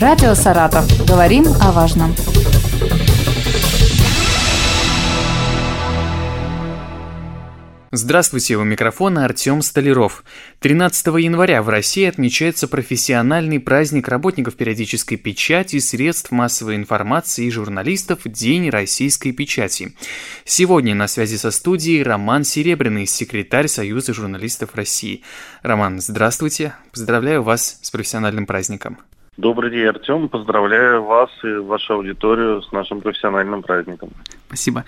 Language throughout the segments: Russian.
Радио Саратов. Говорим о важном. Здравствуйте, у микрофона Артём Столяров. 13 января в России отмечается профессиональный праздник работников периодической печати, средств массовой информации и журналистов День российской печати. Сегодня на связи со студией Роман Серебряный, секретарь Союза журналистов России. Роман, здравствуйте. Поздравляю вас с профессиональным праздником. Добрый день, Артём. Поздравляю вас и вашу аудиторию с нашим профессиональным праздником. Спасибо.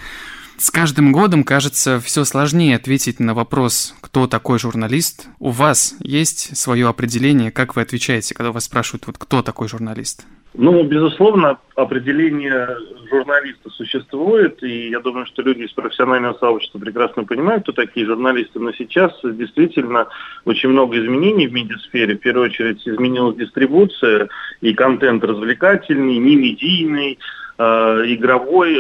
С каждым годом, кажется, все сложнее ответить на вопрос, кто такой журналист. У вас есть свое определение, как вы отвечаете, когда вас спрашивают, вот кто такой журналист? Ну, безусловно, определение журналиста существует, и я думаю, что люди из профессионального сообщества прекрасно понимают, кто такие журналисты, но сейчас действительно очень много изменений в медиасфере. В первую очередь изменилась дистрибуция, и контент развлекательный, немедийный, игровой,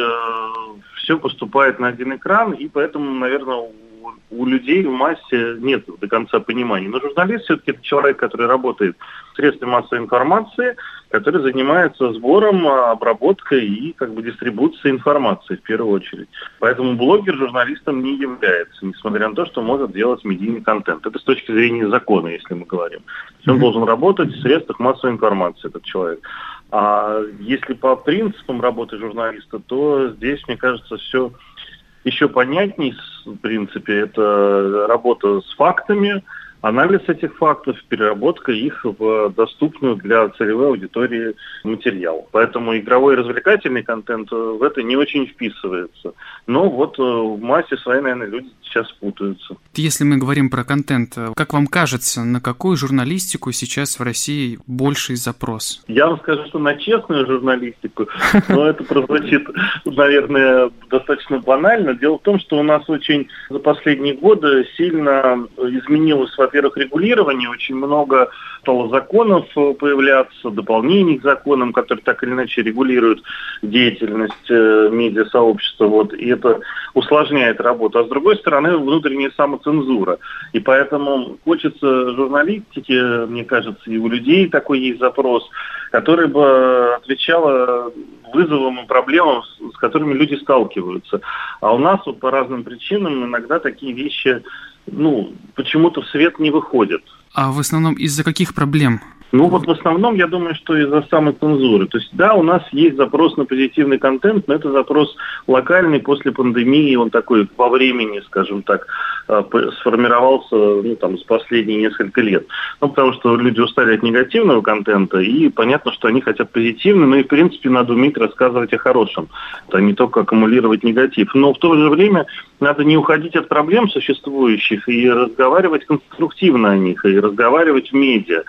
все поступает на один экран, и поэтому, наверное, у людей в массе нет до конца понимания. Но журналист все-таки это человек, который работает в средстве массовой информации, который занимается сбором, обработкой и дистрибуцией информации в первую очередь. Поэтому блогер журналистом не является, несмотря на то, что может делать медийный контент. Это с точки зрения закона, если мы говорим. Он должен работать в средствах массовой информации, этот человек. А если по принципам работы журналиста, то здесь, мне кажется, все еще понятней, в принципе, это работа с фактами, анализ этих фактов, переработка их в доступную для целевой аудитории материал. Поэтому игровой и развлекательный контент в это не очень вписывается. Но вот в массе своей, наверное, люди сейчас путаются. Если мы говорим про контент, как вам кажется, на какую журналистику сейчас в России больший запрос? Я вам скажу, что на честную журналистику, но это прозвучит, наверное, достаточно банально. Дело в том, что у нас очень за последние годы сильно изменилось, во-первых, регулирование, очень много стало законов появляться, дополнений к законам, которые так или иначе регулируют деятельность медиасообщества, и это усложняет работу. А с другой стороны, внутренняя самоцензура. И поэтому хочется журналистики, мне кажется, и у людей такой есть запрос, который бы отвечала вызовам и проблемам, с которыми люди сталкиваются. А у нас по разным причинам иногда такие вещи почему-то в свет не выходят. А в основном из-за каких проблем? В основном, я думаю, что из-за самоцензуры. То есть, да, у нас есть запрос на позитивный контент, но это запрос локальный после пандемии, он такой во времени, скажем так, сформировался, за последние несколько лет. Потому что люди устали от негативного контента, и понятно, что они хотят позитивный, и, в принципе, надо уметь рассказывать о хорошем, а не только аккумулировать негатив. Но в то же время надо не уходить от проблем существующих и разговаривать конструктивно о них, и разговаривать в медиа.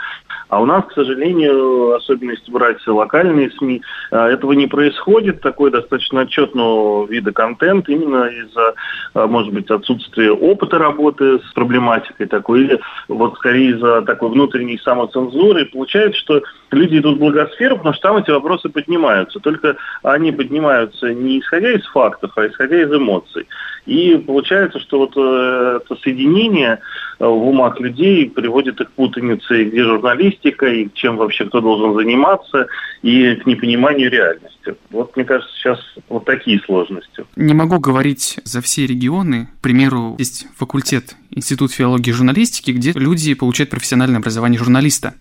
А у нас, к сожалению, особенно если брать локальные СМИ, этого не происходит, такой достаточно отчетного вида контент, именно из-за, может быть, отсутствия опыта работы с проблематикой такой, или скорее из-за такой внутренней самоцензуры. И получается, что люди идут в блогосферу, потому что там эти вопросы поднимаются. Только они поднимаются не исходя из фактов, а исходя из эмоций. И получается, что это соединение в умах людей приводит их к путанице, где журналистика, и чем вообще кто должен заниматься, и к непониманию реальности. Мне кажется, сейчас такие сложности. Не могу говорить за все регионы. К примеру, есть факультет Институт филологии и журналистики, где люди получают профессиональное образование журналиста.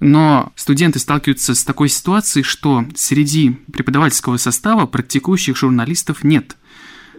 Но студенты сталкиваются с такой ситуацией, что среди преподавательского состава практикующих журналистов нет.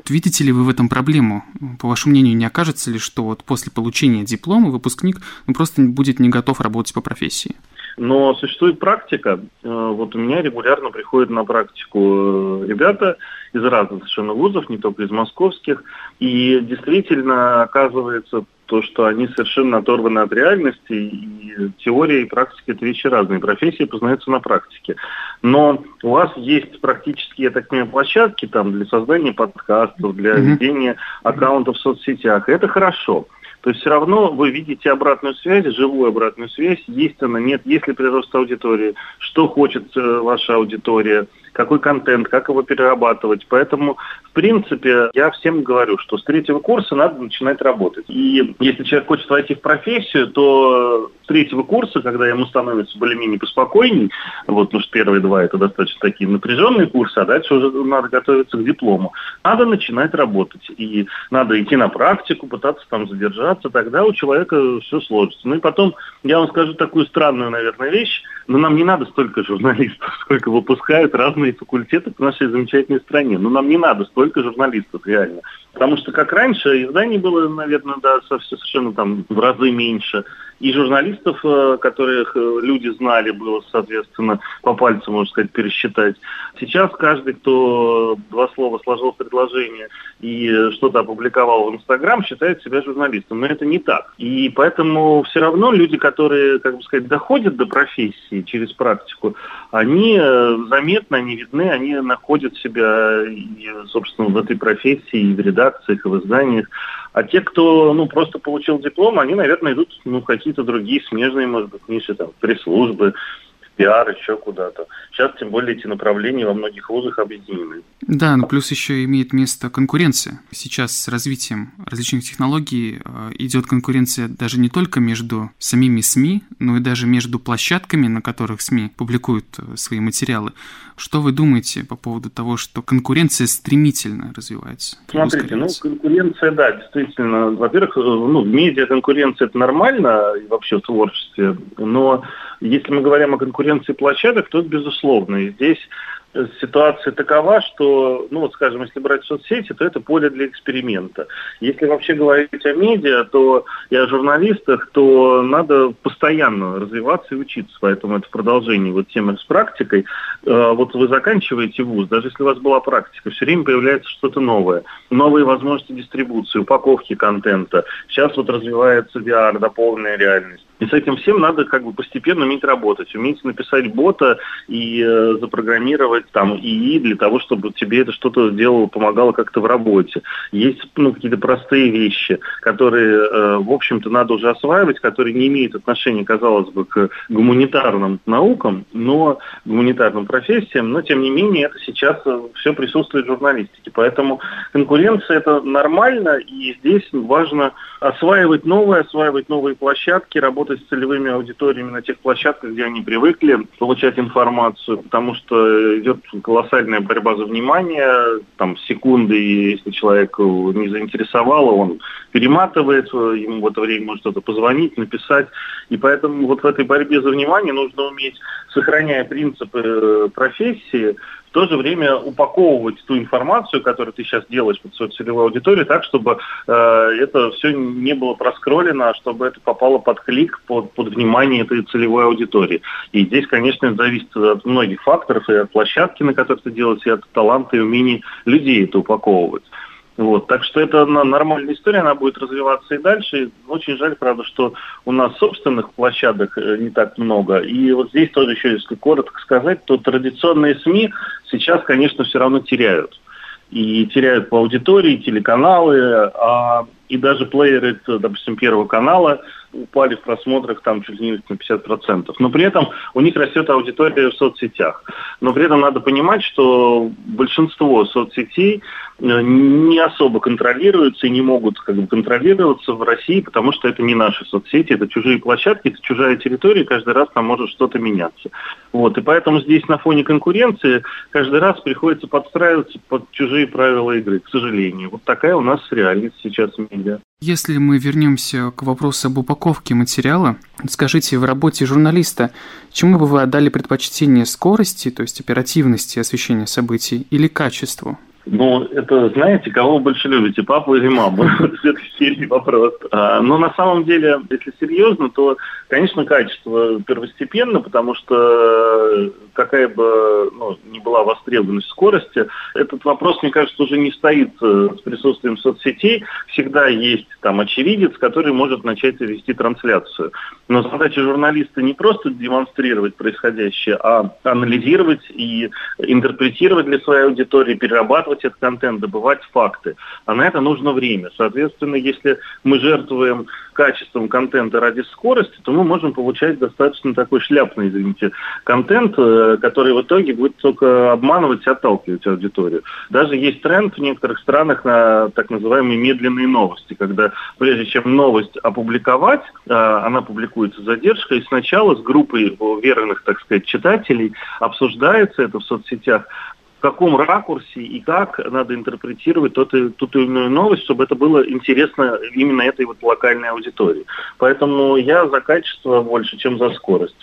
Видите ли вы в этом проблему? По вашему мнению, не окажется ли, что после получения диплома выпускник просто будет не готов работать по профессии? Но существует практика. У меня регулярно приходят на практику ребята из разных совершенно вузов, не только из московских. И действительно оказывается то, что они совершенно оторваны от реальности, и теория и практика – это вещи разные. Профессии познаются на практике. Но у вас есть практически, я так понимаю, площадки для создания подкастов, для ведения аккаунтов в соцсетях. Это хорошо. то есть все равно вы видите обратную связь, живую обратную связь, есть она, нет, есть ли прирост аудитории, что хочет ваша аудитория, какой контент, как его перерабатывать. Поэтому, в принципе, я всем говорю, что с третьего курса надо начинать работать. И если человек хочет войти в профессию, то с третьего курса, когда ему становится более-менее поспокойней, вот, потому что первые два это достаточно такие напряженные курсы, а дальше уже надо готовиться к диплому. Надо начинать работать. И надо идти на практику, пытаться там задержаться, тогда у человека все сложится. Ну и потом, я вам скажу такую странную, наверное, вещь, но нам не надо столько журналистов, сколько выпускают разные факультеты в нашей замечательной стране. Но нам не надо столько журналистов, реально. Потому что, как раньше, изданий было, наверное, да, совершенно там в разы меньше. И журналистов, которых люди знали, было, соответственно, по пальцам, можно сказать, пересчитать. Сейчас каждый, кто два слова сложил в предложение и что-то опубликовал в Инстаграм, считает себя журналистом. Но это не так. И поэтому все равно люди, которые, как бы сказать, доходят до профессии через практику, они заметно, они видны, они находят себя, и, собственно, в этой профессии, и в редакциях, и в изданиях. А те, кто просто получил диплом, они, наверное, идут какие-то другие смежные, может быть, ниши, там, пресс-службы, пиар, еще куда-то. Сейчас, тем более, эти направления во многих вузах объединены. Да, но плюс еще имеет место конкуренция. Сейчас с развитием различных технологий идет конкуренция даже не только между самими СМИ, но и даже между площадками, на которых СМИ публикуют свои материалы. Что вы думаете по поводу того, что конкуренция стремительно развивается? Смотрите, конкуренция, да, действительно. Во-первых, в медиа конкуренция – это нормально, и вообще в творчестве, но если мы говорим о конкуренции площадок, то это безусловно. И здесь ситуация такова, что, скажем, если брать соцсети, то это поле для эксперимента. Если вообще говорить о медиа, то и о журналистах, то надо постоянно развиваться и учиться. Поэтому это в продолжении темы с практикой. Вы заканчиваете вуз, даже если у вас была практика, все время появляется что-то новое. Новые возможности дистрибуции, упаковки контента. Сейчас развивается VR, дополненная реальность. И с этим всем надо постепенно уметь работать, уметь написать бота и запрограммировать ИИ для того, чтобы тебе это что-то делало, помогало как-то в работе. Есть какие-то простые вещи, которые, в общем-то, надо уже осваивать, которые не имеют отношения, казалось бы, к гуманитарным наукам, но гуманитарным профессиям, но тем не менее это сейчас все присутствует в журналистике. Поэтому конкуренция – это нормально, и здесь важно осваивать новые площадки, работать с целевыми аудиториями на тех площадках, где они привыкли получать информацию, потому что идет колоссальная борьба за внимание, секунды, и если человек не заинтересовало, он перематывает, ему в это время может кто-то позвонить, написать, и поэтому в этой борьбе за внимание нужно уметь, сохраняя принципы профессии, в то же время упаковывать ту информацию, которую ты сейчас делаешь под свою целевую аудиторию, так, чтобы это все не было проскроллено, а чтобы это попало под клик, под внимание этой целевой аудитории. И здесь, конечно, это зависит от многих факторов, и от площадки, на которой ты делаешь, и от таланта и умений людей это упаковывать. Так что это нормальная история, она будет развиваться и дальше. Очень жаль, правда, что у нас собственных площадок не так много. И здесь тоже еще, если коротко сказать, то традиционные СМИ сейчас, конечно, все равно теряют. И теряют по аудитории, телеканалы, и даже плееры, допустим, Первого канала упали в просмотрах чуть ли не на 50%. Но при этом у них растет аудитория в соцсетях. Но при этом надо понимать, что большинство соцсетей не особо контролируются и не могут контролироваться в России, потому что это не наши соцсети, это чужие площадки, это чужая территория, и каждый раз там может что-то меняться. И поэтому здесь на фоне конкуренции каждый раз приходится подстраиваться под чужие правила игры, к сожалению. Такая у нас реальность сейчас медиа. Если мы вернемся к вопросу об упаковке материала, скажите, в работе журналиста, чему бы вы отдали предпочтение: скорости, то есть оперативности освещения событий, или качеству? Это, знаете, кого вы больше любите, папу или маму? Это сильный вопрос. Но на самом деле, если серьезно, то, конечно, качество первостепенно, потому что какая бы ни была востребованность скорости, этот вопрос, мне кажется, уже не стоит с присутствием соцсетей. Всегда есть очевидец, который может начать вести трансляцию. Но задача журналиста не просто демонстрировать происходящее, а анализировать и интерпретировать для своей аудитории, перерабатывать делать этот контент, добывать факты. А на это нужно время. Соответственно, если мы жертвуем качеством контента ради скорости, то мы можем получать достаточно такой шляпный, извините, контент, который в итоге будет только обманывать и отталкивать аудиторию. Даже есть тренд в некоторых странах на так называемые медленные новости, когда прежде чем новость опубликовать, она публикуется с задержкой, и сначала с группой верных, так сказать, читателей обсуждается это в соцсетях, в каком ракурсе и как надо интерпретировать ту или иную новость, чтобы это было интересно именно этой вот локальной аудитории. Поэтому я за качество больше, чем за скорость.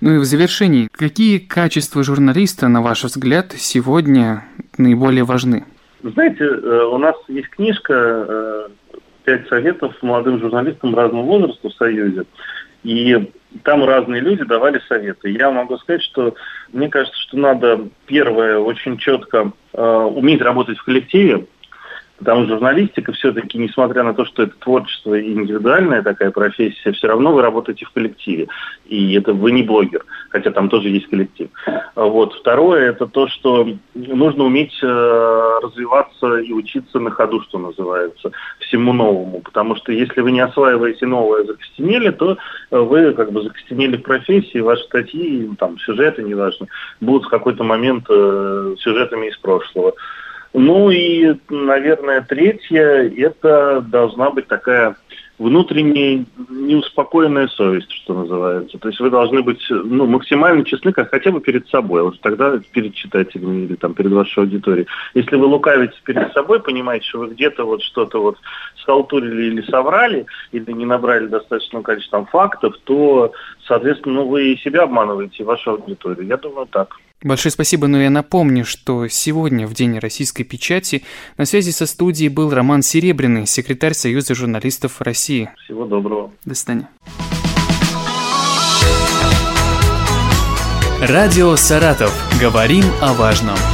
Ну и в завершении, какие качества журналиста, на ваш взгляд, сегодня наиболее важны? Знаете, у нас есть книжка «5 советов молодым журналистам разного возраста в Союзе». И там разные люди давали советы. Я могу сказать, что мне кажется, что надо, первое, очень четко уметь работать в коллективе, потому что журналистика все-таки, несмотря на то, что это творчество и индивидуальная такая профессия, все равно вы работаете в коллективе. И это вы не блогер, хотя там тоже есть коллектив. Вот. Второе, это то, что нужно уметь развиваться и учиться на ходу, что называется, всему новому. Потому что если вы не осваиваете новое, закостенели, то вы как бы закостенели в профессии, ваши статьи, там, сюжеты, неважно, будут в какой-то момент сюжетами из прошлого. Ну и, наверное, третье, это должна быть такая внутренняя неуспокоенная совесть, что называется. То есть вы должны быть максимально честны, как хотя бы перед собой, а вот тогда перед читателями или там перед вашей аудиторией. Если вы лукавите перед собой, понимаете, что вы где-то вот что-то вот схалтурили или соврали, или не набрали достаточного количества фактов, то, соответственно, вы и себя обманываете, и вашу аудиторию. Я думаю, так. Большое спасибо, но я напомню, что сегодня, в День российской печати, на связи со студией был Роман Серебряный, секретарь Союза журналистов России. Всего доброго. До свидания. Радио Саратов. Говорим о важном.